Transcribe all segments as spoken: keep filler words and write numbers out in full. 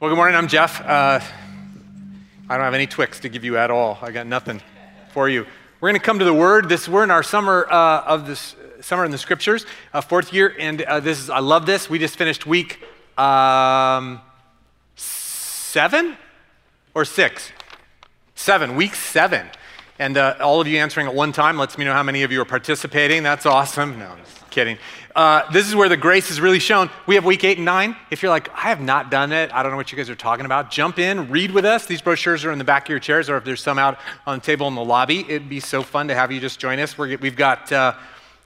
Well, good morning, I'm Jeff. Uh, I don't have any Twix to give you at all. I got nothing for you. We're going to come to the Word. This We're in our summer uh, of this summer in the Scriptures, uh, fourth year, and uh, this is I love this. We just finished week um, seven or six, seven, week seven, and uh, all of you answering at one time lets me know how many of you are participating. That's awesome. No, I'm just kidding. Uh, this is where the grace is really shown. We have week eight and nine. If you're like, I have not done it, I don't know what you guys are talking about, jump in, read with us. These brochures are in the back of your chairs, or if there's some out on the table in the lobby, it'd be so fun to have you just join us. We're, we've got uh,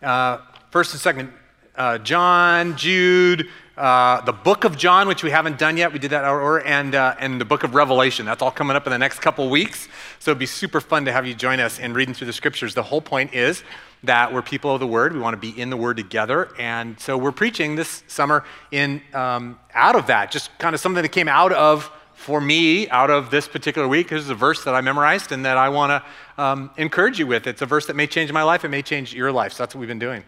uh, first and second uh, John, Jude, uh, the book of John, which we haven't done yet. We did that hour, and uh, and the book of Revelation. That's all coming up in the next couple weeks. So it'd be super fun to have you join us in reading through the Scriptures. The whole point is that we're people of the Word. We want to be in the Word together. And so we're preaching this summer in um, out of that, just kind of something that came out of, for me, out of this particular week. This is a verse that I memorized and that I want to um, encourage you with. It's a verse that may change my life. It may change your life. So that's what we've been doing.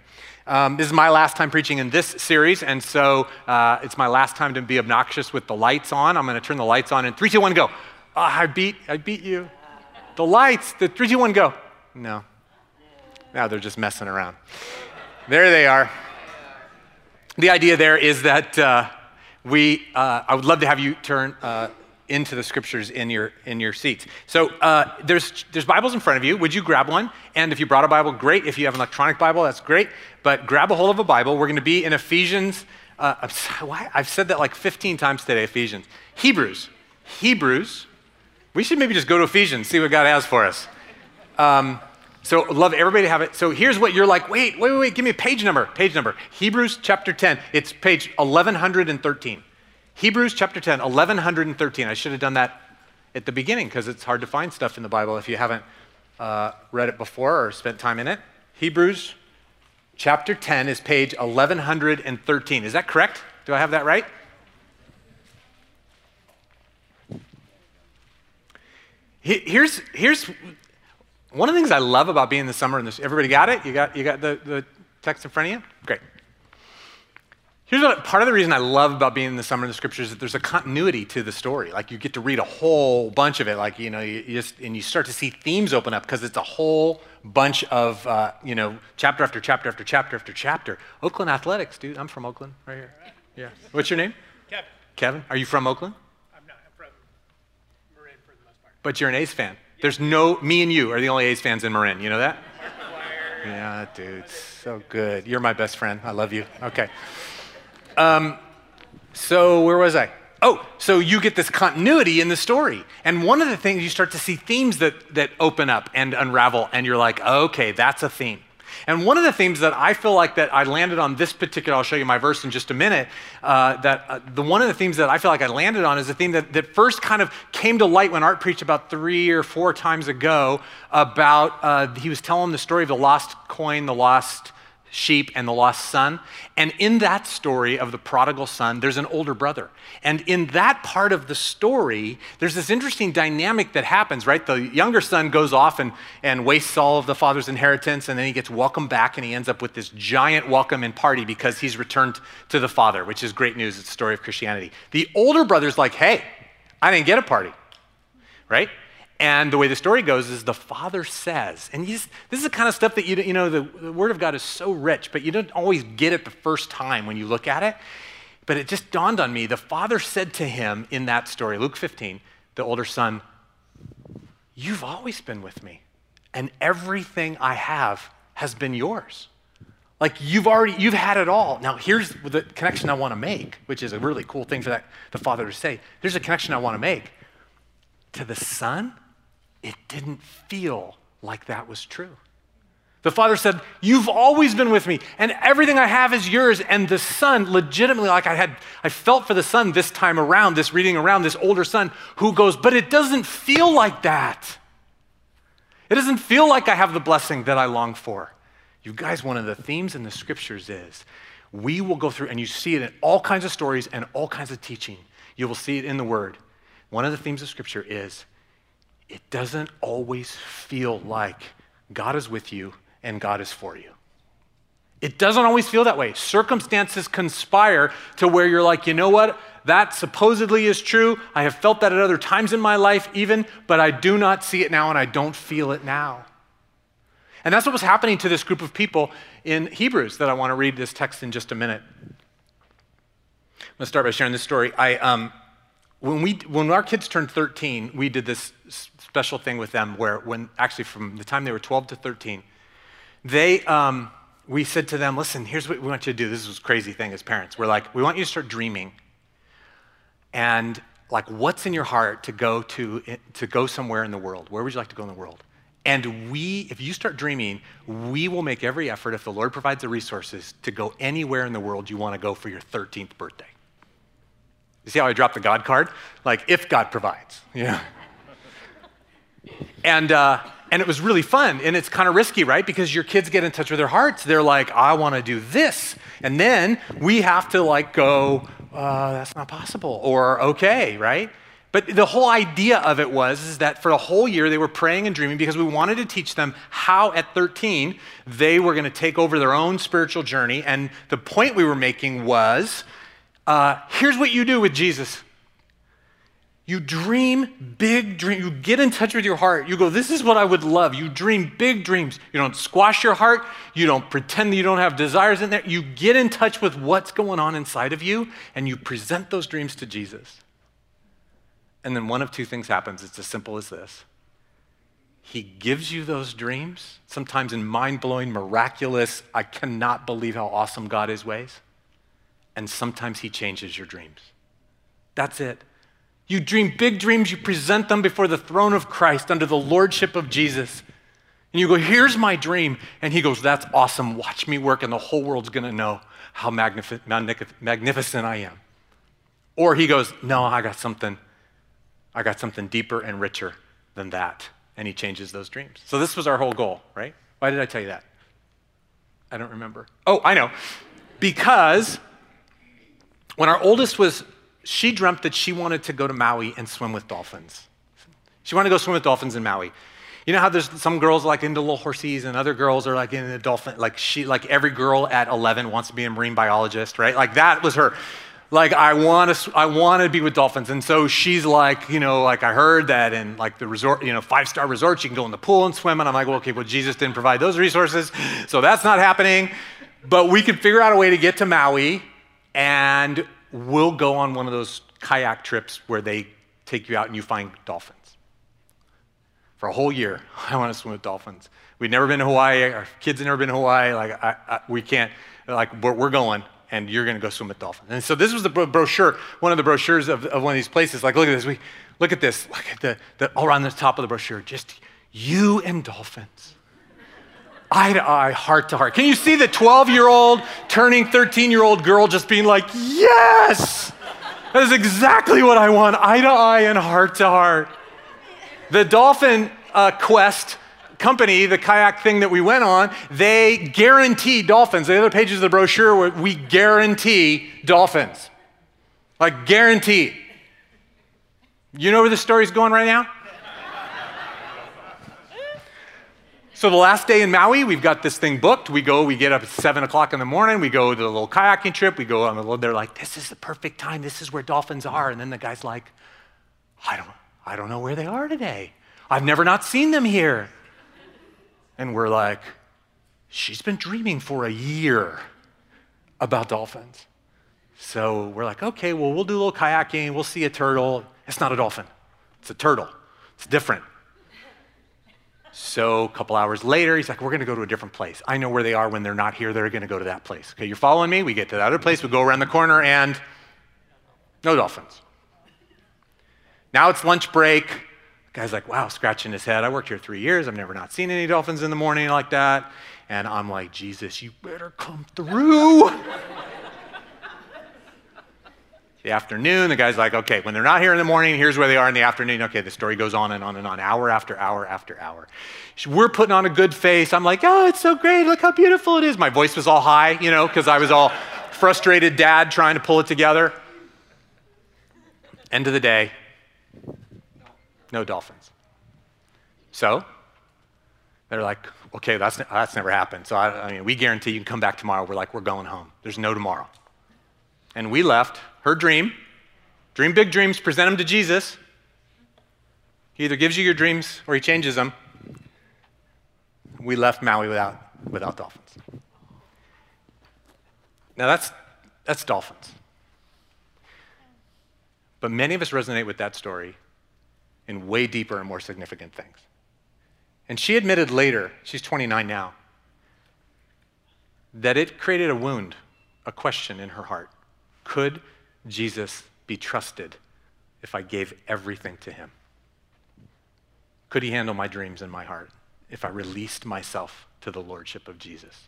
Um, this is my last time preaching in this series. And so uh, it's my last time to be obnoxious with the lights on. I'm going to turn the lights on in three, two, one, go. Oh, I beat, I beat you. The lights, the three, two, one, go. No. Now they're just messing around. There they are. The idea there is that uh, we, uh, I would love to have you turn uh, into the Scriptures in your in your seats. So uh, there's there's Bibles in front of you. Would you grab one? And if you brought a Bible, great. If you have an electronic Bible, that's great. But grab a hold of a Bible. We're going to be in Ephesians. Uh, I'm sorry, why? I've said that like fifteen times today, Ephesians. Hebrews. Hebrews. We should maybe just go to Ephesians, see what God has for us. Um, So love everybody to have it. So here's what you're like, wait, wait, wait, wait, give me a page number, page number. Hebrews chapter ten, it's page eleven thirteen. Hebrews chapter ten, eleven thirteen. I should have done that at the beginning because it's hard to find stuff in the Bible if you haven't uh, read it before or spent time in it. Hebrews chapter ten is page eleven thirteen. Is that correct? Do I have that right? Here's, here's, One of the things I love about being this summer, and this, everybody got it? You got you got the, the text in front of you? Great. Here's what, part of the reason I love about being in the summer in the Scriptures is that there's a continuity to the story. Like you get to read a whole bunch of it, like, you know, you just, and you start to see themes open up because it's a whole bunch of, uh, you know, chapter after chapter after chapter after chapter. Oakland athletics, dude. I'm from Oakland, right here. Right. Yeah. What's your name? Kevin. Kevin, are you from Oakland? I'm not. I'm from Marin for the most part. But you're an A's fan. There's no, me and you are the only A's fans in Marin. You know that? Yeah, dude, so good. You're my best friend. I love you. Okay. Um, so where was I? Oh, so you get this continuity in the story. And one of the things, you start to see themes that, that open up and unravel, and you're like, okay, that's a theme. And one of the themes that I feel like that I landed on this particular, I'll show you my verse in just a minute, uh, that uh, the one of the themes that I feel like I landed on is a theme that, that first kind of came to light when Art preached about three or four times ago about, uh, he was telling the story of the lost coin, the lost sheep, and the lost son. And in that story of the prodigal son, there's an older brother. And in that part of the story, there's this interesting dynamic that happens, right? The younger son goes off and, and wastes all of the father's inheritance, and then he gets welcomed back, and he ends up with this giant welcome and party because he's returned to the father, which is great news. It's the story of Christianity. The older brother's like, hey, I didn't get a party, right? And the way the story goes is the father says, and just, this is the kind of stuff that, you you know, the, the Word of God is so rich, but you don't always get it the first time when you look at it. But it just dawned on me, the father said to him in that story, Luke fifteen, the older son, you've always been with me, and everything I have has been yours. Like you've already, you've had it all. Now here's the connection I want to make, which is a really cool thing for that the father to say. There's a connection I want to make. To the son, it didn't feel like that was true. The father said, you've always been with me, and everything I have is yours. And the son, legitimately, like I had, I felt for the son this time around, this reading around, this older son who goes, but it doesn't feel like that. It doesn't feel like I have the blessing that I long for. You guys, one of the themes in the Scriptures is we will go through, and you see it in all kinds of stories and all kinds of teaching. You will see it in the Word. One of the themes of Scripture is it doesn't always feel like God is with you and God is for you. It doesn't always feel that way. Circumstances conspire to where you're like, you know what? That supposedly is true. I have felt that at other times in my life even, but I do not see it now and I don't feel it now. And that's what was happening to this group of people in Hebrews that I want to read this text in just a minute. I'm going to start by sharing this story. I, um, when, we, when our kids turned thirteen, we did this special thing with them where when, actually from the time they were twelve to thirteen, they, um, we said to them, listen, here's what we want you to do. This was a crazy thing as parents. We're like, we want you to start dreaming. And like, what's in your heart to go to, to go somewhere in the world? Where would you like to go in the world? And we, if you start dreaming, we will make every effort, if the Lord provides the resources, to go anywhere in the world you want to go for your thirteenth birthday. You see how I dropped the God card? Like, if God provides, yeah. and uh, and it was really fun, and it's kind of risky, right? Because your kids get in touch with their hearts. They're like, I want to do this. And then we have to like go, uh, that's not possible, or okay, right? But the whole idea of it was is that for a whole year, they were praying and dreaming because we wanted to teach them how at thirteen, they were gonna take over their own spiritual journey. And the point we were making was, uh, here's what you do with Jesus. You dream big dreams. You get in touch with your heart. You go, this is what I would love. You dream big dreams. You don't squash your heart. You don't pretend that you don't have desires in there. You get in touch with what's going on inside of you and you present those dreams to Jesus. And then one of two things happens. It's as simple as this. He gives you those dreams, sometimes in mind-blowing, miraculous, I cannot believe how awesome God is ways. And sometimes he changes your dreams. That's it. You dream big dreams, you present them before the throne of Christ under the lordship of Jesus. And you go, here's my dream. And he goes, that's awesome. Watch me work and the whole world's gonna know how magnific- magnific- magnificent I am. Or he goes, no, I got something. I got something deeper and richer than that. And he changes those dreams. So this was our whole goal, right? Why did I tell you that? I don't remember. Oh, I know. Because when our oldest was, she dreamt that she wanted to go to Maui and swim with dolphins. She wanted to go swim with dolphins in Maui. You know how there's some girls like into little horsies and other girls are like into the dolphin, like she, like every girl at eleven wants to be a marine biologist, right? Like that was her. Like, I want to I want to be with dolphins. And so she's like, you know, like I heard that in like the resort, you know, five-star resorts, you can go in the pool and swim. And I'm like, well, okay, well, Jesus didn't provide those resources. So that's not happening. But we can figure out a way to get to Maui and we'll go on one of those kayak trips where they take you out and you find dolphins. For a whole year, I want to swim with dolphins. We've never been to Hawaii. Our kids have never been to Hawaii. Like, I, I, we can't, like, we're, we're going. And you're going to go swim with dolphins. And so this was the brochure, one of the brochures of, of one of these places. Like, look at this. We look at this. Look at the, the all around the top of the brochure. Just you and dolphins, eye to eye, heart to heart. Can you see the twelve-year-old turning thirteen-year-old girl just being like, yes, that is exactly what I want. Eye to eye and heart to heart. The Dolphin uh, Quest company, the kayak thing that we went on, they guarantee dolphins. The other pages of the brochure were, we guarantee dolphins. Like, guarantee. You know where this story's going right now? So the last day in Maui, we've got this thing booked. We go, we get up at seven o'clock in the morning. We go to the little kayaking trip. We go on the little, they're like, this is the perfect time. This is where dolphins are. And then the guy's like, I don't, I don't know where they are today. I've never not seen them here. And we're like, she's been dreaming for a year about dolphins. So we're like, okay, well, we'll do a little kayaking. We'll see a turtle. It's not a dolphin. It's a turtle. It's different. So a couple hours later, he's like, we're going to go to a different place. I know where they are when they're not here. They're going to go to that place. Okay, you're following me? We get to that other place. We go around the corner and no dolphins. Now it's lunch break. Guy's like, wow, scratching his head. I worked here three years. I've never not seen any dolphins in the morning like that. And I'm like, Jesus, you better come through. The afternoon, the guy's like, okay, when they're not here in the morning, here's where they are in the afternoon. Okay, the story goes on and on and on, hour after hour after hour. We're putting on a good face. I'm like, oh, it's so great. Look how beautiful it is. My voice was all high, you know, because I was all frustrated dad trying to pull it together. End of the day. No dolphins. So They're like, okay, that's, that's never happened. So I, I mean, we guarantee you can come back tomorrow. We're like, we're going home. There's no tomorrow. And we left her dream. Dream big dreams, present them to Jesus. He either gives you your dreams or he changes them. We left Maui without, without dolphins. Now that's, that's dolphins. But many of us resonate with that story in way deeper and more significant things. And she admitted later, she's twenty-nine now, that it created a wound, a question in her heart. Could Jesus be trusted if I gave everything to him? Could he handle my dreams in my heart if I released myself to the lordship of Jesus?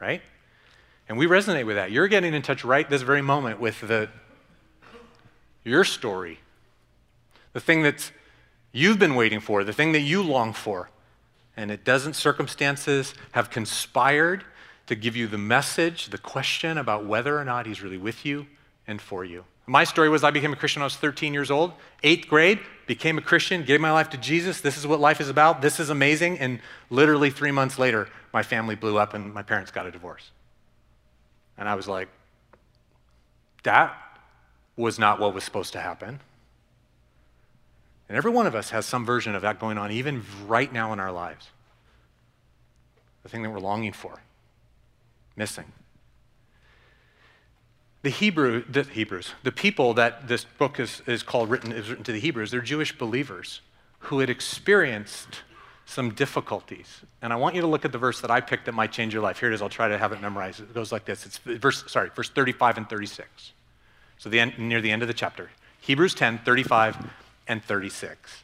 Right? And we resonate with that. You're getting in touch right this very moment with the your story, the thing that you've been waiting for, the thing that you long for, and it doesn't, circumstances have conspired to give you the message, the question about whether or not he's really with you and for you. My story was I became a Christian when I was thirteen years old, eighth grade, became a Christian, gave my life to Jesus. This is what life is about. This is amazing. And literally three months later, my family blew up and my parents got a divorce. And I was like, that was not what was supposed to happen. And every one of us has some version of that going on, even right now in our lives. The thing that we're longing for, missing. The Hebrew, the Hebrews, the people that this book is, is called, written, is written to the Hebrews, they're Jewish believers who had experienced some difficulties. And I want you to look at the verse that I picked that might change your life. Here it is, I'll try to have it memorized. It goes like this, it's verse, sorry, verse thirty-five and thirty-six. So the end, near the end of the chapter, Hebrews ten, thirty-five and thirty-six.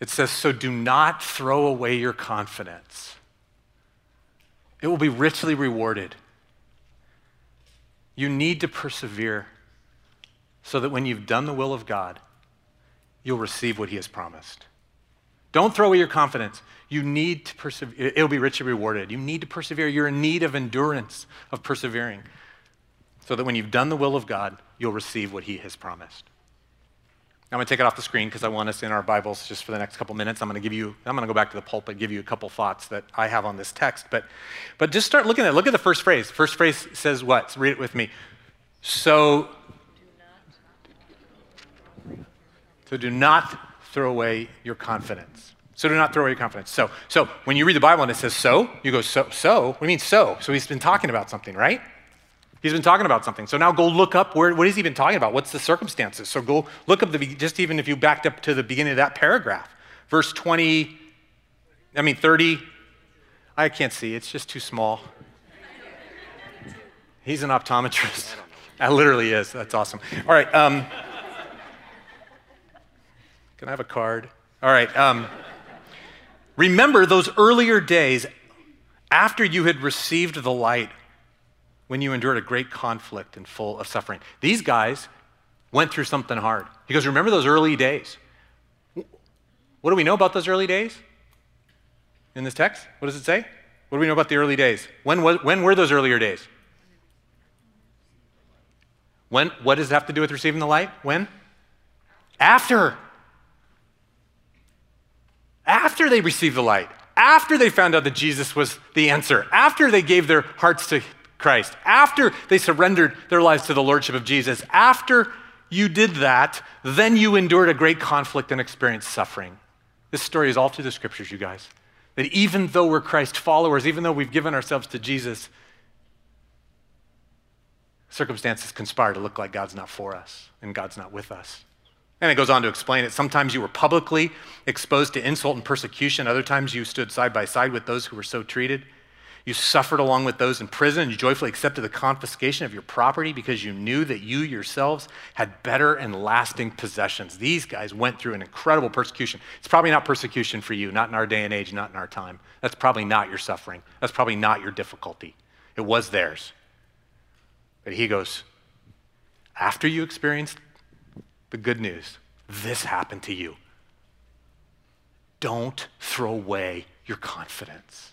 It says, so do not throw away your confidence. It will be richly rewarded. You need to persevere so that when you've done the will of God, you'll receive what he has promised. Don't throw away your confidence. You need to persevere. It'll be richly rewarded. You need to persevere. You're in need of endurance, of persevering, so that when you've done the will of God, you'll receive what he has promised. Now, I'm going to take it off the screen because I want us in our Bibles just for the next couple minutes. I'm going to give you, I'm going to go back to the pulpit, give you a couple thoughts that I have on this text. But, but just start looking at it. Look at the first phrase. The first phrase says what? Read it with me. So, so do not throw away your confidence. So do not throw away your confidence. So, so when you read the Bible and it says so, you go, so, so? What do you mean so? So he's been talking about something, right? He's been talking about something. So now go look up where, what has he been talking about? What's the circumstances? So go look up the, just even if you backed up to the beginning of that paragraph, verse twenty, I mean thirty, I can't see, it's just too small. He's an optometrist. That literally is, that's awesome. All right. Um, Can I have a card? All right. Um, remember those earlier days after you had received the light when you endured a great conflict and full of suffering. These guys went through something hard. He goes, remember those early days. What do we know about those early days in this text? What does it say? What do we know about the early days? When, was, when were those earlier days? When? What does it have to do with receiving the light? When? After. After they received the light, after they found out that Jesus was the answer, after they gave their hearts to Christ, after they surrendered their lives to the lordship of Jesus, after you did that, then you endured a great conflict and experienced suffering. This story is all through the scriptures, you guys, that even though we're Christ followers, even though we've given ourselves to Jesus, circumstances conspire to look like God's not for us and God's not with us. And it goes on to explain it. Sometimes you were publicly exposed to insult and persecution. Other times you stood side by side with those who were so treated. You suffered along with those in prison. You joyfully accepted the confiscation of your property because you knew that you yourselves had better and lasting possessions. These guys went through an incredible persecution. It's probably not persecution for you, not in our day and age, not in our time. That's probably not your suffering. That's probably not your difficulty. It was theirs. But he goes, after you experienced the good news, this happened to you. Don't throw away your confidence.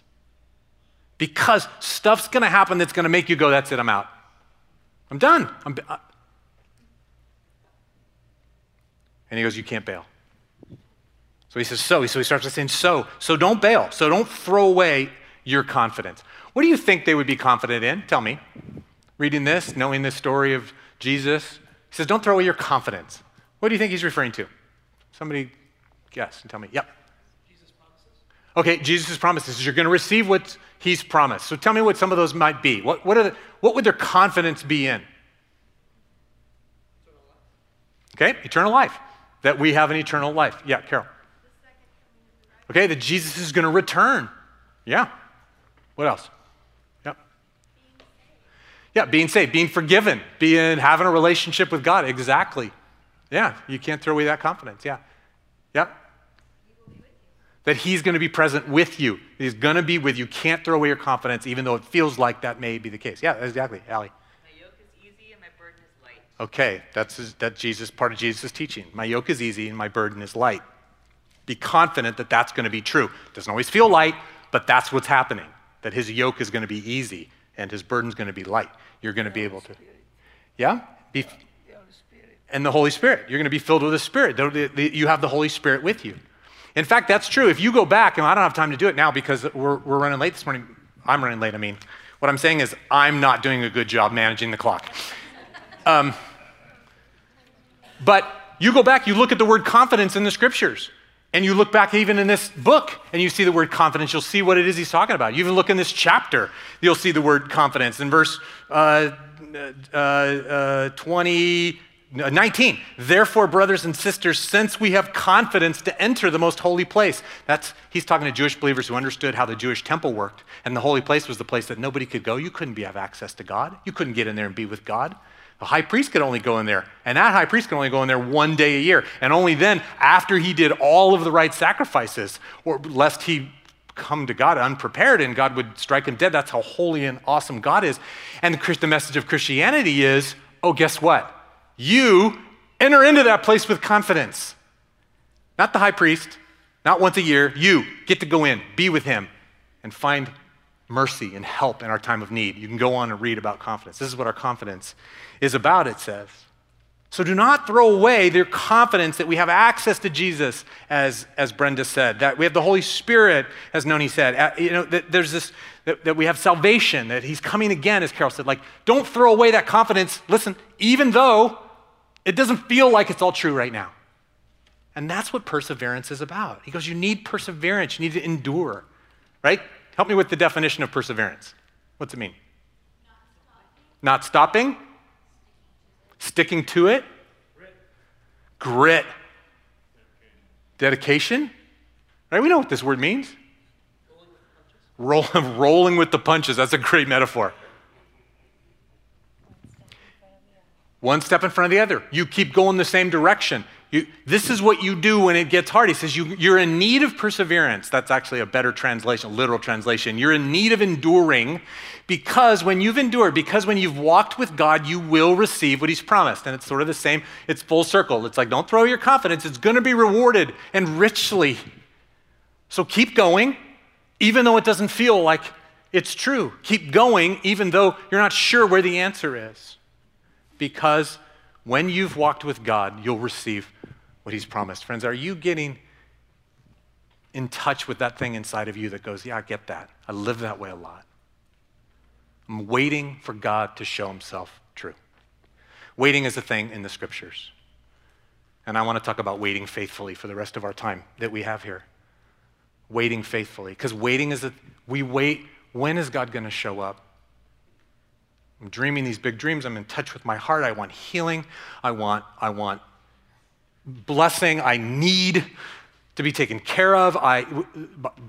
Because stuff's gonna happen that's gonna make you go, that's it, I'm out. I'm done. I'm b- and he goes, you can't bail. So he says, so. So he starts by saying, so. So don't bail. So don't throw away your confidence. What do you think they would be confident in? Tell me. Reading this, knowing this story of Jesus. He says, don't throw away your confidence. What do you think he's referring to? Somebody guess and tell me. Yep. Jesus' promises. Okay, Jesus' promises. You're going to receive what he's promised. So tell me what some of those might be. What, what, are the, what would their confidence be in? Eternal life. Okay, eternal life. That we have an eternal life. Yeah, Carol. The okay, that Jesus is going to return. Yeah. What else? Yep. Being yeah, being saved, being forgiven, being having a relationship with God. Exactly. Yeah, you can't throw away that confidence. Yeah. Yep. That he's going to be present with you. He's going to be with you. Can't throw away your confidence, even though it feels like that may be the case. Yeah, exactly. Allie. My yoke is easy and my burden is light. Okay, that's, that's Jesus, part of Jesus' teaching. My yoke is easy and my burden is light. Be confident that that's going to be true. Doesn't always feel light, but that's what's happening. That his yoke is going to be easy and his burden's going to be light. You're going to be able to. Yeah? Be, and the Holy Spirit. You're going to be filled with the Spirit. You have the Holy Spirit with you. In fact, that's true. If you go back, and I don't have time to do it now because we're, we're running late this morning. I'm running late, I mean. What I'm saying is I'm not doing a good job managing the clock. Um, but you go back, you look at the word confidence in the Scriptures, and you look back even in this book, and you see the word confidence. You'll see what it is he's talking about. You even look in this chapter, you'll see the word confidence. In verse uh, uh, uh, twenty... nineteen, therefore, brothers and sisters, since we have confidence to enter the most holy place. That's, he's talking to Jewish believers who understood how the Jewish temple worked, and the holy place was the place that nobody could go. You couldn't be, have access to God. You couldn't get in there and be with God. The high priest could only go in there, and that high priest could only go in there one day a year, and only then after he did all of the right sacrifices, or lest he come to God unprepared and God would strike him dead. That's how holy and awesome God is. And the, the message of Christianity is, oh, guess what? You enter into that place with confidence. Not the high priest, not once a year. You get to go in, be with him, and find mercy and help in our time of need. You can go on and read about confidence. This is what our confidence is about, it says. So do not throw away their confidence that we have access to Jesus, as, as Brenda said, that we have the Holy Spirit, as Noni said. You know, that there's this, that, that we have salvation, that he's coming again, as Carol said. Like, don't throw away that confidence. Listen, even though it doesn't feel like it's all true right now. And that's what perseverance is about. He goes, you need perseverance. You need to endure, right? Help me with the definition of perseverance. What's it mean? Not stopping. Not stopping. Sticking to it. Grit. Grit. Dedication. Dedication. Right? We know what this word means. Rolling with the punches. Roll, rolling with the punches. That's a great metaphor. One step in front of the other. You keep going the same direction. You, this is what you do when it gets hard. He says you, you're in need of perseverance. That's actually a better translation, a literal translation. You're in need of enduring because when you've endured, because when you've walked with God, you will receive what he's promised. And it's sort of the same. It's full circle. It's like, don't throw your confidence. It's going to be rewarded and richly. So keep going, even though it doesn't feel like it's true. Keep going, even though you're not sure where the answer is. Because when you've walked with God, you'll receive what he's promised. Friends, are you getting in touch with that thing inside of you that goes, yeah, I get that. I live that way a lot. I'm waiting for God to show himself true. Waiting is a thing in the Scriptures. And I want to talk about waiting faithfully for the rest of our time that we have here. Waiting faithfully. Because waiting is a, we wait, when is God going to show up? I'm dreaming these big dreams. I'm in touch with my heart. I want healing. I want, I want blessing. I need to be taken care of. I,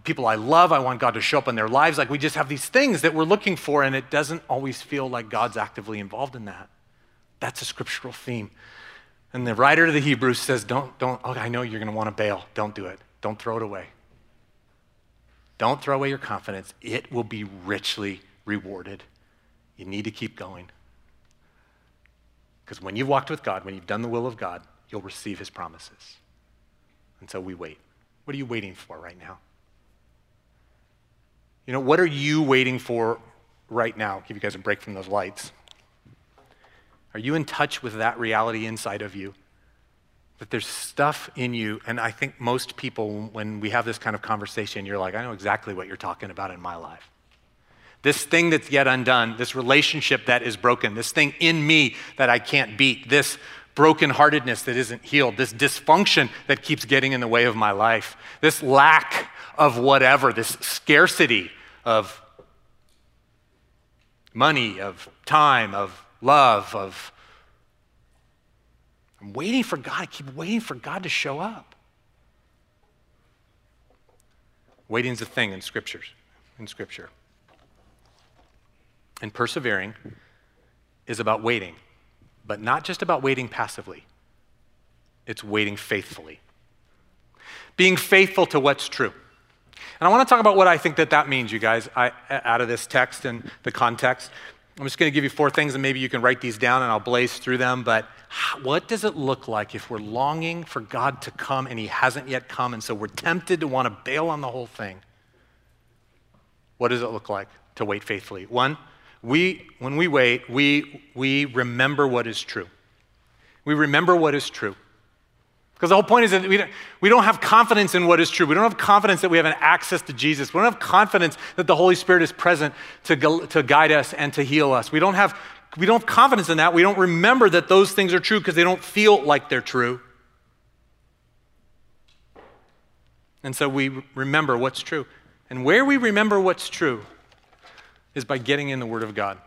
people I love, I want God to show up in their lives. Like we just have these things that we're looking for, and it doesn't always feel like God's actively involved in that. That's a scriptural theme. And the writer to the Hebrews says, don't, don't, oh, I know you're going to want to bail. Don't do it. Don't throw it away. Don't throw away your confidence. It will be richly rewarded. You need to keep going. Because when you've walked with God, when you've done the will of God, you'll receive his promises. And so we wait. What are you waiting for right now? You know, what are you waiting for right now? I'll give you guys a break from those lights. Are you in touch with that reality inside of you? that there's stuff in you, and I think most people, when we have this kind of conversation, you're like, I know exactly what you're talking about in my life. This thing that's yet undone, this relationship that is broken, this thing in me that I can't beat, this brokenheartedness that isn't healed, this dysfunction that keeps getting in the way of my life, this lack of whatever, this scarcity of money, of time, of love, of I'm waiting for God. I keep waiting for God to show up. Waiting's a thing in scriptures, in scripture. And persevering is about waiting, but not just about waiting passively. It's waiting faithfully. Being faithful to what's true. And I want to talk about what I think that that means, you guys, I, out of this text and the context. I'm just going to give you four things, and maybe you can write these down, and I'll blaze through them. But what does it look like if we're longing for God to come, and he hasn't yet come, and so we're tempted to want to bail on the whole thing? What does it look like to wait faithfully? One, we when we wait, we we remember what is true. We remember what is true. Because the whole point is that we don't, we don't have confidence in what is true. We don't have confidence that we have an access to Jesus. We don't have confidence that the Holy Spirit is present to, go, to guide us and to heal us. We don't have, we don't have confidence in that. We don't remember that those things are true because they don't feel like they're true. And so we remember what's true. And where we remember what's true is by getting in the Word of God.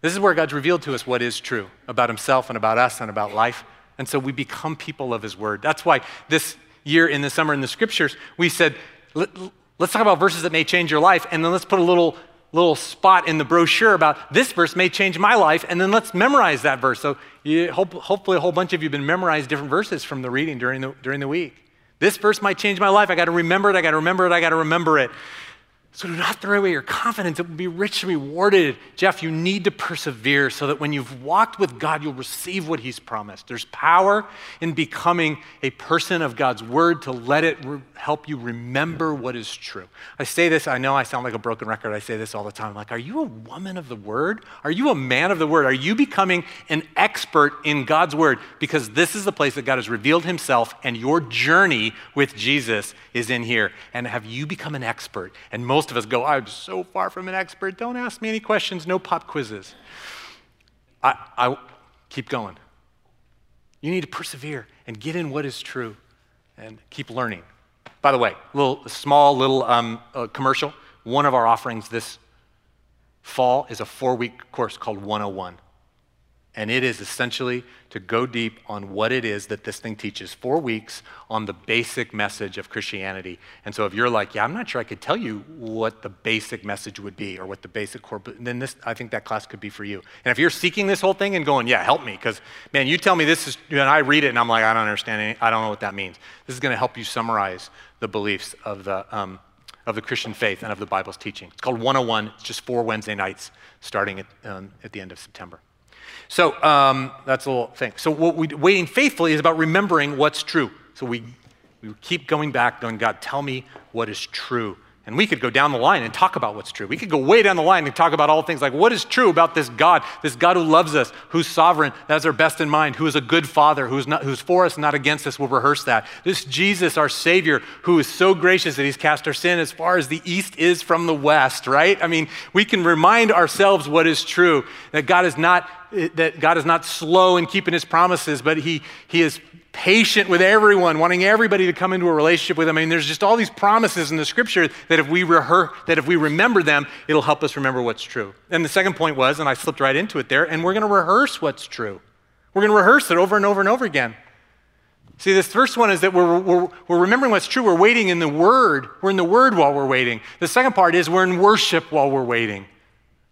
This is where God's revealed to us what is true about himself and about us and about life. And so we become people of his word. That's why this year in the summer in the scriptures, we said, let's talk about verses that may change your life. And then let's put a little, little spot in the brochure about this verse may change my life. And then let's memorize that verse. So you, hope, hopefully a whole bunch of you have been memorized different verses from the reading during the, during the week. This verse might change my life. I got to remember it. I got to remember it. I got to remember it. So do not throw away your confidence. It will be richly rewarded. Jeff, you need to persevere so that when you've walked with God, you'll receive what he's promised. There's power in becoming a person of God's word to let it re- help you remember what is true. I say this, I know I sound like a broken record. I say this all the time. I'm like, are you a woman of the word? Are you a man of the word? Are you becoming an expert in God's word? Because this is the place that God has revealed himself, and your journey with Jesus is in here. And have you become an expert? And most Most of us go, I'm so far from an expert. Don't ask me any questions. No pop quizzes. I, I keep going. You need to persevere and get in what is true and keep learning. By the way, little small little um, uh, commercial. One of our offerings this fall is a four-week course called one oh one. And it is essentially to go deep on what it is that this thing teaches. Four weeks on the basic message of Christianity. And so if you're like, yeah, I'm not sure I could tell you what the basic message would be or what the basic core, then this, I think that class could be for you. And if you're seeking this whole thing and going, yeah, help me, because man, you tell me this is, and I read it and I'm like, I don't understand any, I don't know what that means. This is gonna help you summarize the beliefs of the, um, of the Christian faith and of the Bible's teaching. It's called one oh one, it's just four Wednesday nights starting at, um, at the end of September. So um, that's a little thing. So what we waiting faithfully is about remembering what's true. So we, we keep going back, going, God, tell me what is true. And we could go down the line and talk about what's true. We could go way down the line and talk about all things like what is true about this God, this God who loves us, who's sovereign, that has our best in mind, who is a good father, who's not, who's for us, not against us. We'll rehearse that. This Jesus, our Savior, who is so gracious that he's cast our sin as far as the east is from the west, right? I mean, we can remind ourselves what is true, that God is not that God is not slow in keeping his promises, but he, he is patient with everyone, wanting everybody to come into a relationship with him. I mean, there's just all these promises in the scripture that if we rehearse, that if we remember them, it'll help us remember what's true. And the second point was, and I slipped right into it there, and we're going to rehearse what's true. We're going to rehearse it over and over and over again. See, this first one is that we're, we're, we're remembering what's true. We're waiting in the Word. We're in the Word while we're waiting. The second part is we're in worship while we're waiting.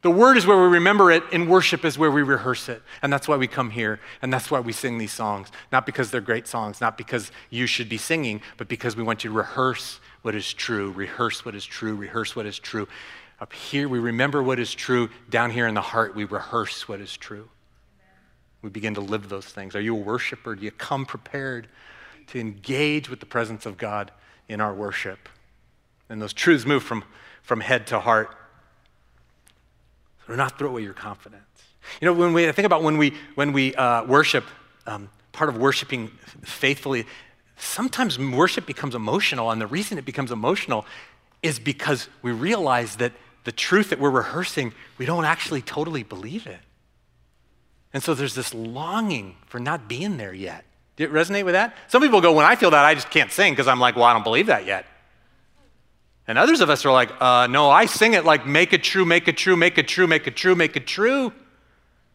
The Word is where we remember it, and worship is where we rehearse it. And that's why we come here, and that's why we sing these songs. Not because they're great songs, not because you should be singing, but because we want you to rehearse what is true, rehearse what is true, rehearse what is true. Up here, we remember what is true. Down here in the heart, we rehearse what is true. We begin to live those things. Are you a worshiper? Do you come prepared to engage with the presence of God in our worship? And those truths move from, from head to heart. Or not throw away your confidence. You know, when we I think about when we when we uh, worship, um, part of worshiping faithfully, sometimes worship becomes emotional, and the reason it becomes emotional is because we realize that the truth that we're rehearsing, we don't actually totally believe it. And so there's this longing for not being there yet. Did it resonate with that? Some people go, when I feel that, I just can't sing because I'm like, well, I don't believe that yet. And others of us are like, uh, no, I sing it like, make it true, make it true, make it true, make it true, make it true.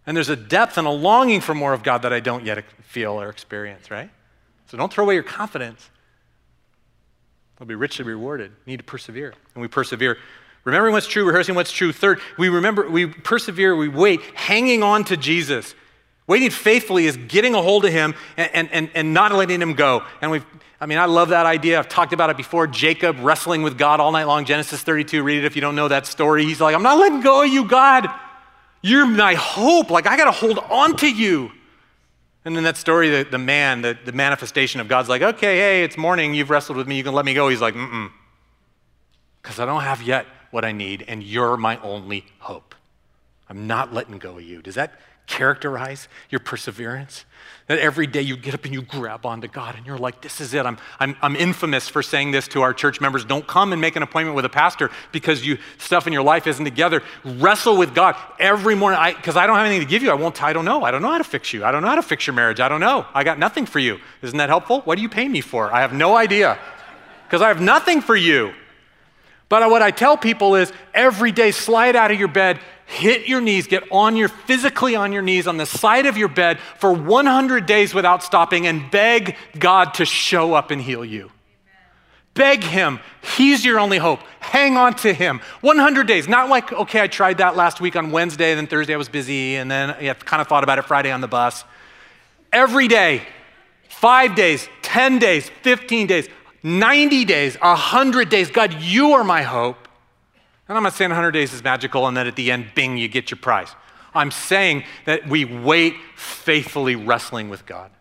And there's a depth and a longing for more of God that I don't yet feel or experience, right? So don't throw away your confidence. They'll be richly rewarded. You need to persevere. And we persevere. Remembering what's true, rehearsing what's true. Third, we remember, we persevere, we wait, hanging on to Jesus. Waiting faithfully is getting a hold of him and, and, and not letting him go. And we've, I mean, I love that idea. I've talked about it before. Jacob wrestling with God all night long. Genesis thirty-two, read it if you don't know that story. He's like, I'm not letting go of you, God. You're my hope. Like, I got to hold on to you. And in that story, the, the man, the, the manifestation of God's like, okay, hey, it's morning. You've wrestled with me. You can let me go. He's like, mm-mm. Because I don't have yet what I need, and you're my only hope. I'm not letting go of you. Does that characterize your perseverance? That every day you get up and you grab onto God and you're like, this is it. I'm, I'm, I'm infamous for saying this to our church members. Don't come and make an appointment with a pastor because you stuff in your life isn't together. Wrestle with God every morning. I, because I don't have anything to give you. I won't, I don't know. I don't know how to fix you. I don't know how to fix your marriage. I don't know. I got nothing for you. Isn't that helpful? What do you pay me for? I have no idea because I have nothing for you. But what I tell people is every day, slide out of your bed, hit your knees, get on your, physically on your knees on the side of your bed for one hundred days without stopping and beg God to show up and heal you. Amen. Beg him. He's your only hope. Hang on to him. one hundred days, not like, okay, I tried that last week on Wednesday and then Thursday I was busy and then I yeah, kind of thought about it Friday on the bus. Every day, five days, ten days, fifteen days, ninety days, one hundred days. God, you are my hope. And I'm not saying one hundred days is magical and then at the end, bing, you get your prize. I'm saying that we wait faithfully wrestling with God.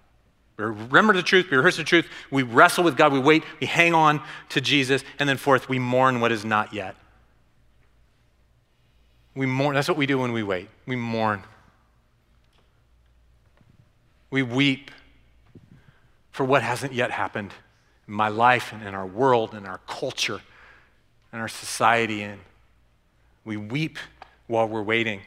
We remember the truth, we rehearse the truth, we wrestle with God, we wait, we hang on to Jesus, and then fourth, we mourn what is not yet. We mourn, that's what we do when we wait. We mourn. We weep for what hasn't yet happened in my life and in our world and our culture and our society, and we weep while we're waiting.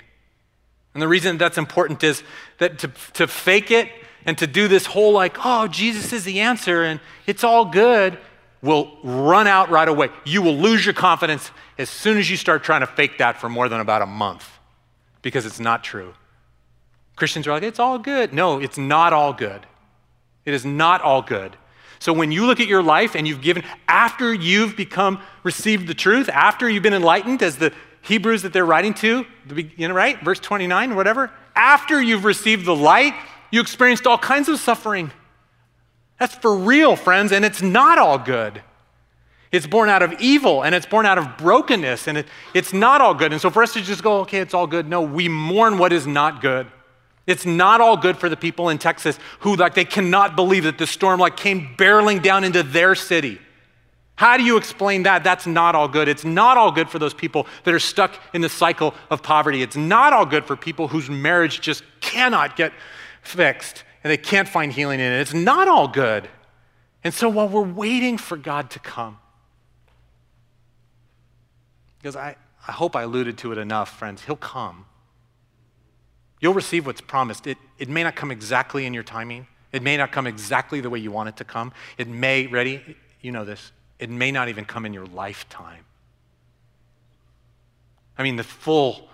And the reason that's important is that to, to fake it and to do this whole like, oh, Jesus is the answer and it's all good, will run out right away. You will lose your confidence as soon as you start trying to fake that for more than about a month because it's not true. Christians are like, it's all good. No, it's not all good. It is not all good. So when you look at your life and you've given, after you've become, received the truth, after you've been enlightened as the Hebrews that they're writing to, you know, right? verse twenty-nine or whatever. After you've received the light, you experienced all kinds of suffering. That's for real, friends, and it's not all good. It's born out of evil and it's born out of brokenness and it, it's not all good. And so for us to just go, okay, it's all good. No, we mourn what is not good. It's not all good for the people in Texas who like they cannot believe that the storm like came barreling down into their city. How do you explain that? That's not all good. It's not all good for those people that are stuck in the cycle of poverty. It's not all good for people whose marriage just cannot get fixed and they can't find healing in it. It's not all good. And so while we're waiting for God to come, because I, I hope I alluded to it enough, friends, he'll come. You'll receive what's promised. It, it may not come exactly in your timing. It may not come exactly the way you want it to come. It may, ready, you know this, it may not even come in your lifetime. I mean, the full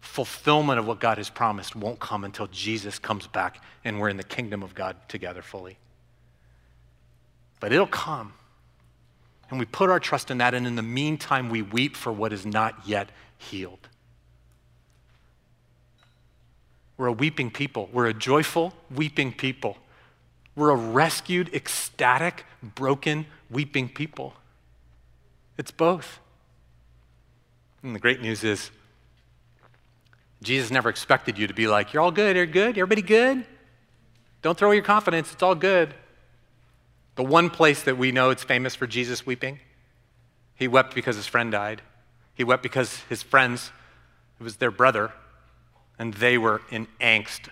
fulfillment of what God has promised won't come until Jesus comes back and we're in the kingdom of God together fully. But it'll come. And we put our trust in that, and in the meantime, we weep for what is not yet healed. We're a weeping people. We're a joyful, weeping people. We're a rescued, ecstatic, broken, weeping people. It's both. And the great news is Jesus never expected you to be like, you're all good, you're good, everybody good? Don't throw your confidence, it's all good. The one place that we know it's famous for Jesus weeping, he wept because his friend died. He wept because his friends, it was their brother, and they were in angst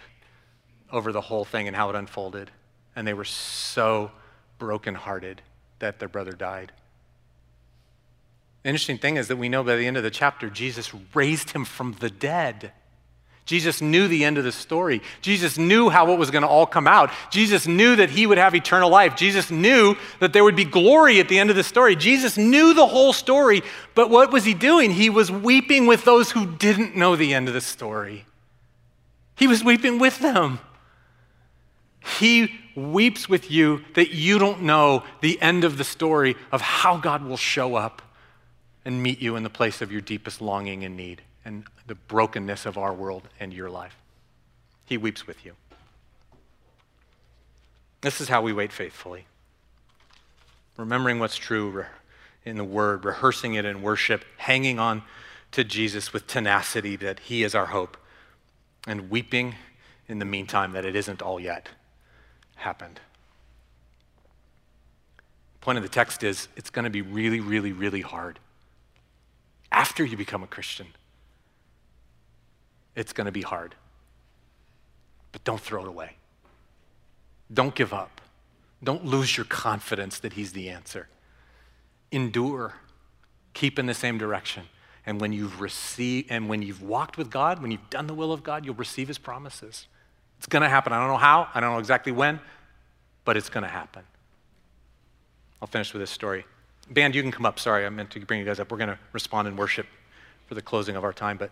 over the whole thing and how it unfolded. And they were so brokenhearted that their brother died. The interesting thing is that we know by the end of the chapter, Jesus raised him from the dead. Jesus knew the end of the story. Jesus knew how it was going to all come out. Jesus knew that he would have eternal life. Jesus knew that there would be glory at the end of the story. Jesus knew the whole story, but what was he doing? He was weeping with those who didn't know the end of the story. He was weeping with them. He weeps with you that you don't know the end of the story of how God will show up and meet you in the place of your deepest longing and need and the brokenness of our world and your life. He weeps with you. This is how we wait faithfully. Remembering what's true in the word, rehearsing it in worship, hanging on to Jesus with tenacity that he is our hope, and weeping in the meantime that it isn't all yet happened. The point of the text is it's going to be really, really, really hard. After you become a Christian, it's going to be hard. But don't throw it away. Don't give up. Don't lose your confidence that he's the answer. Endure. Keep in the same direction. And when you've received, and when you've walked with God, when you've done the will of God, you'll receive his promises. It's going to happen. I don't know how. I don't know exactly when, but it's going to happen. I'll finish with this story. Band, you can come up. Sorry, I meant to bring you guys up. We're going to respond in worship for the closing of our time. But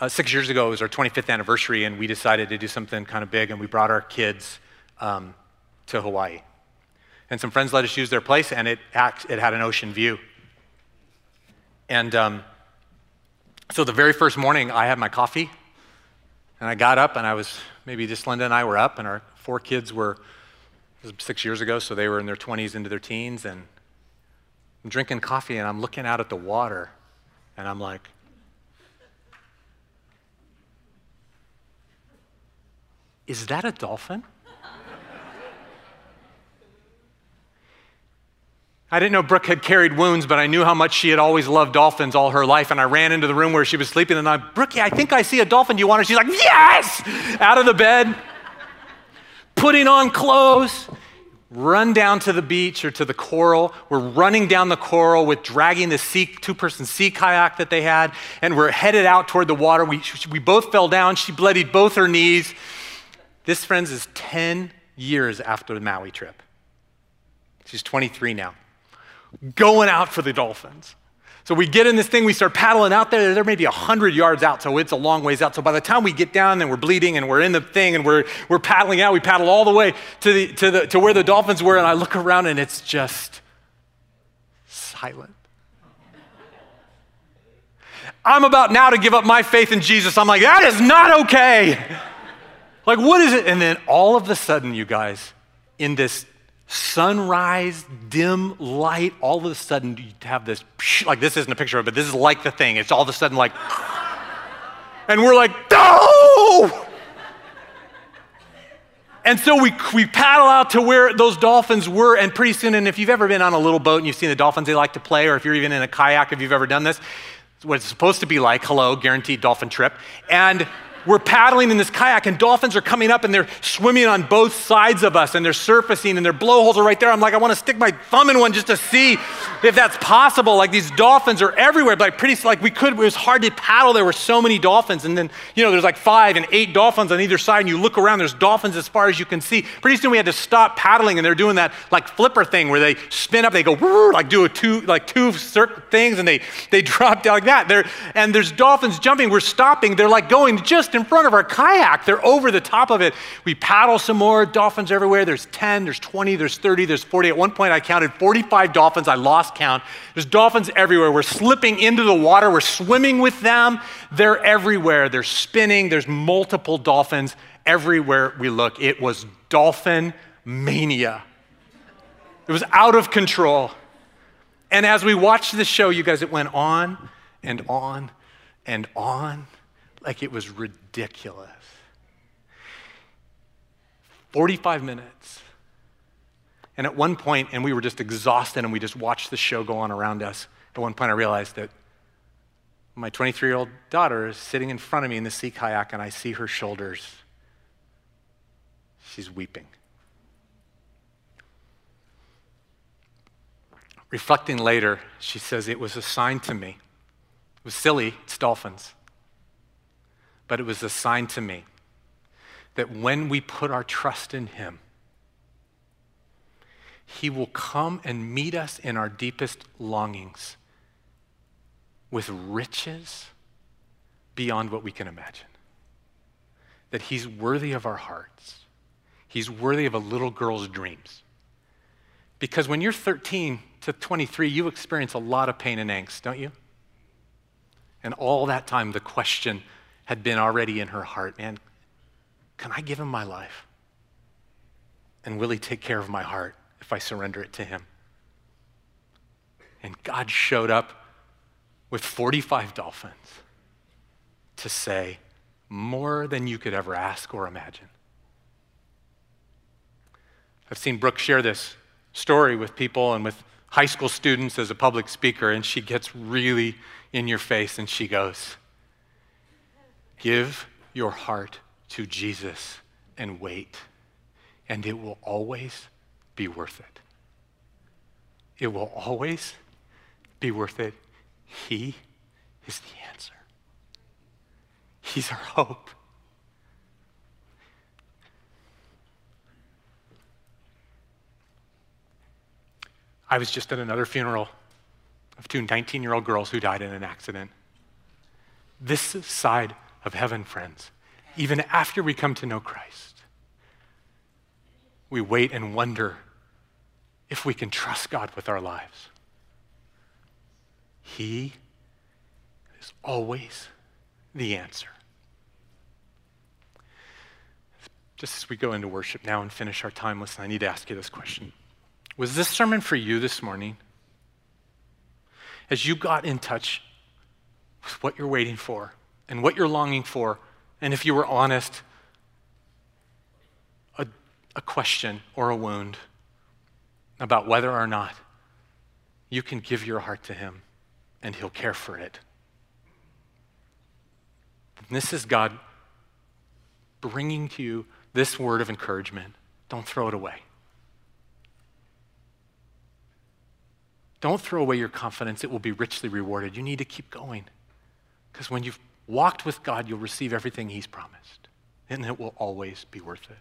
uh, six years ago, it was our twenty-fifth anniversary, and we decided to do something kind of big, and we brought our kids um, to Hawaii. And some friends let us use their place, and it, act, it had an ocean view. And um, so the very first morning, I had my coffee, and I got up, and I was, maybe just Linda and I were up, and our four kids were six years ago, so they were in their twenties into their teens, and I'm drinking coffee, and I'm looking out at the water, and I'm like, is that a dolphin? I didn't know Brooke had carried wounds, but I knew how much she had always loved dolphins all her life, and I ran into the room where she was sleeping, and I'm, Brooke, I think I see a dolphin. Do you want her? She's like, yes! Out of the bed. Putting on clothes, run down to the beach or to the coral. We're running down the coral with dragging the sea, two-person sea kayak that they had, and we're headed out toward the water. We, we both fell down. She bloodied both her knees. This, friends, is ten years after the Maui trip. She's twenty-three now, going out for the dolphins. So we get in this thing, we start paddling out there. They're maybe one hundred yards out, so it's a long ways out. So by the time we get down and we're bleeding and we're in the thing and we're, we're paddling out, we paddle all the way to, the, to, the, to where the dolphins were, and I look around and it's just silent. I'm about now to give up my faith in Jesus. I'm like, that is not okay. Like, what is it? And then all of a sudden, you guys, in this sunrise, dim light, all of a sudden you have this, like this isn't a picture of it, but this is like the thing. It's all of a sudden like, and we're like, no! And so we, we paddle out to where those dolphins were, and pretty soon, and if you've ever been on a little boat and you've seen the dolphins they like to play, or if you're even in a kayak, if you've ever done this, it's what it's supposed to be like. Hello, guaranteed dolphin trip. And we're paddling in this kayak, and dolphins are coming up, and they're swimming on both sides of us, and they're surfacing, and their blowholes are right there. I'm like, I want to stick my thumb in one just to see if that's possible. Like, these dolphins are everywhere, but like, pretty, like we could, it was hard to paddle. There were so many dolphins, and then, you know, there's like five and eight dolphins on either side, and you look around, there's dolphins as far as you can see. Pretty soon we had to stop paddling, and they're doing that like flipper thing where they spin up, they go, like do a two, like two things, and they, they drop down like that. They're, and there's dolphins jumping, we're stopping, they're like going just in front of our kayak. They're over the top of it. We paddle some more, dolphins everywhere. There's ten, there's twenty, there's thirty, there's forty. At one point I counted forty-five dolphins. I lost count. There's dolphins everywhere. We're slipping into the water. We're swimming with them. They're everywhere. They're spinning. There's multiple dolphins everywhere we look. It was dolphin mania. It was out of control. And as we watched the show, you guys, it went on and on and on. Like, it was ridiculous. forty-five minutes. And at one point, and we were just exhausted and we just watched the show go on around us. At one point I realized that My twenty-three-year-old daughter is sitting in front of me in the sea kayak, and I see her shoulders. She's weeping. Reflecting later, she says, it was a sign to me. It was silly, it's dolphins. But it was a sign to me that when we put our trust in him, he will come and meet us in our deepest longings with riches beyond what we can imagine. That he's worthy of our hearts. He's worthy of a little girl's dreams. Because when you're thirteen to twenty-three, you experience a lot of pain and angst, don't you? And all that time, the question had been already in her heart, man, can I give him my life? And will he take care of my heart if I surrender it to him? And God showed up with forty-five dolphins to say more than you could ever ask or imagine. I've seen Brooke share this story with people and with high school students as a public speaker, and she gets really in your face and she goes, give your heart to Jesus and wait, and it will always be worth it. It will always be worth it. He is the answer. He's our hope. I was just at another funeral of two nineteen-year-old girls who died in an accident. This side of heaven, friends, even after we come to know Christ, we wait and wonder if we can trust God with our lives. He is always the answer. Just as we go into worship now and finish our time, listen, I need to ask you this question. Was this sermon for you this morning? As you got in touch with what you're waiting for and what you're longing for, and if you were honest, a, a question or a wound about whether or not you can give your heart to him and he'll care for it. And this is God bringing to you this word of encouragement. Don't throw it away. Don't throw away your confidence. It will be richly rewarded. You need to keep going, because when you've walked with God, you'll receive everything he's promised, and it will always be worth it.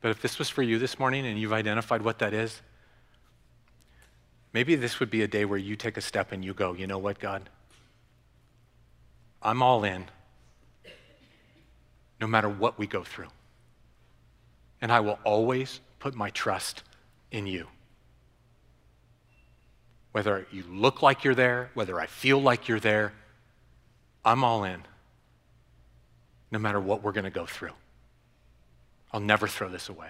But if this was for you this morning and you've identified what that is, maybe this would be a day where you take a step and you go, you know what, God? I'm all in, no matter what we go through. And I will always put my trust in you. Whether you look like you're there, whether I feel like you're there, I'm all in, no matter what we're going to go through. I'll never throw this away.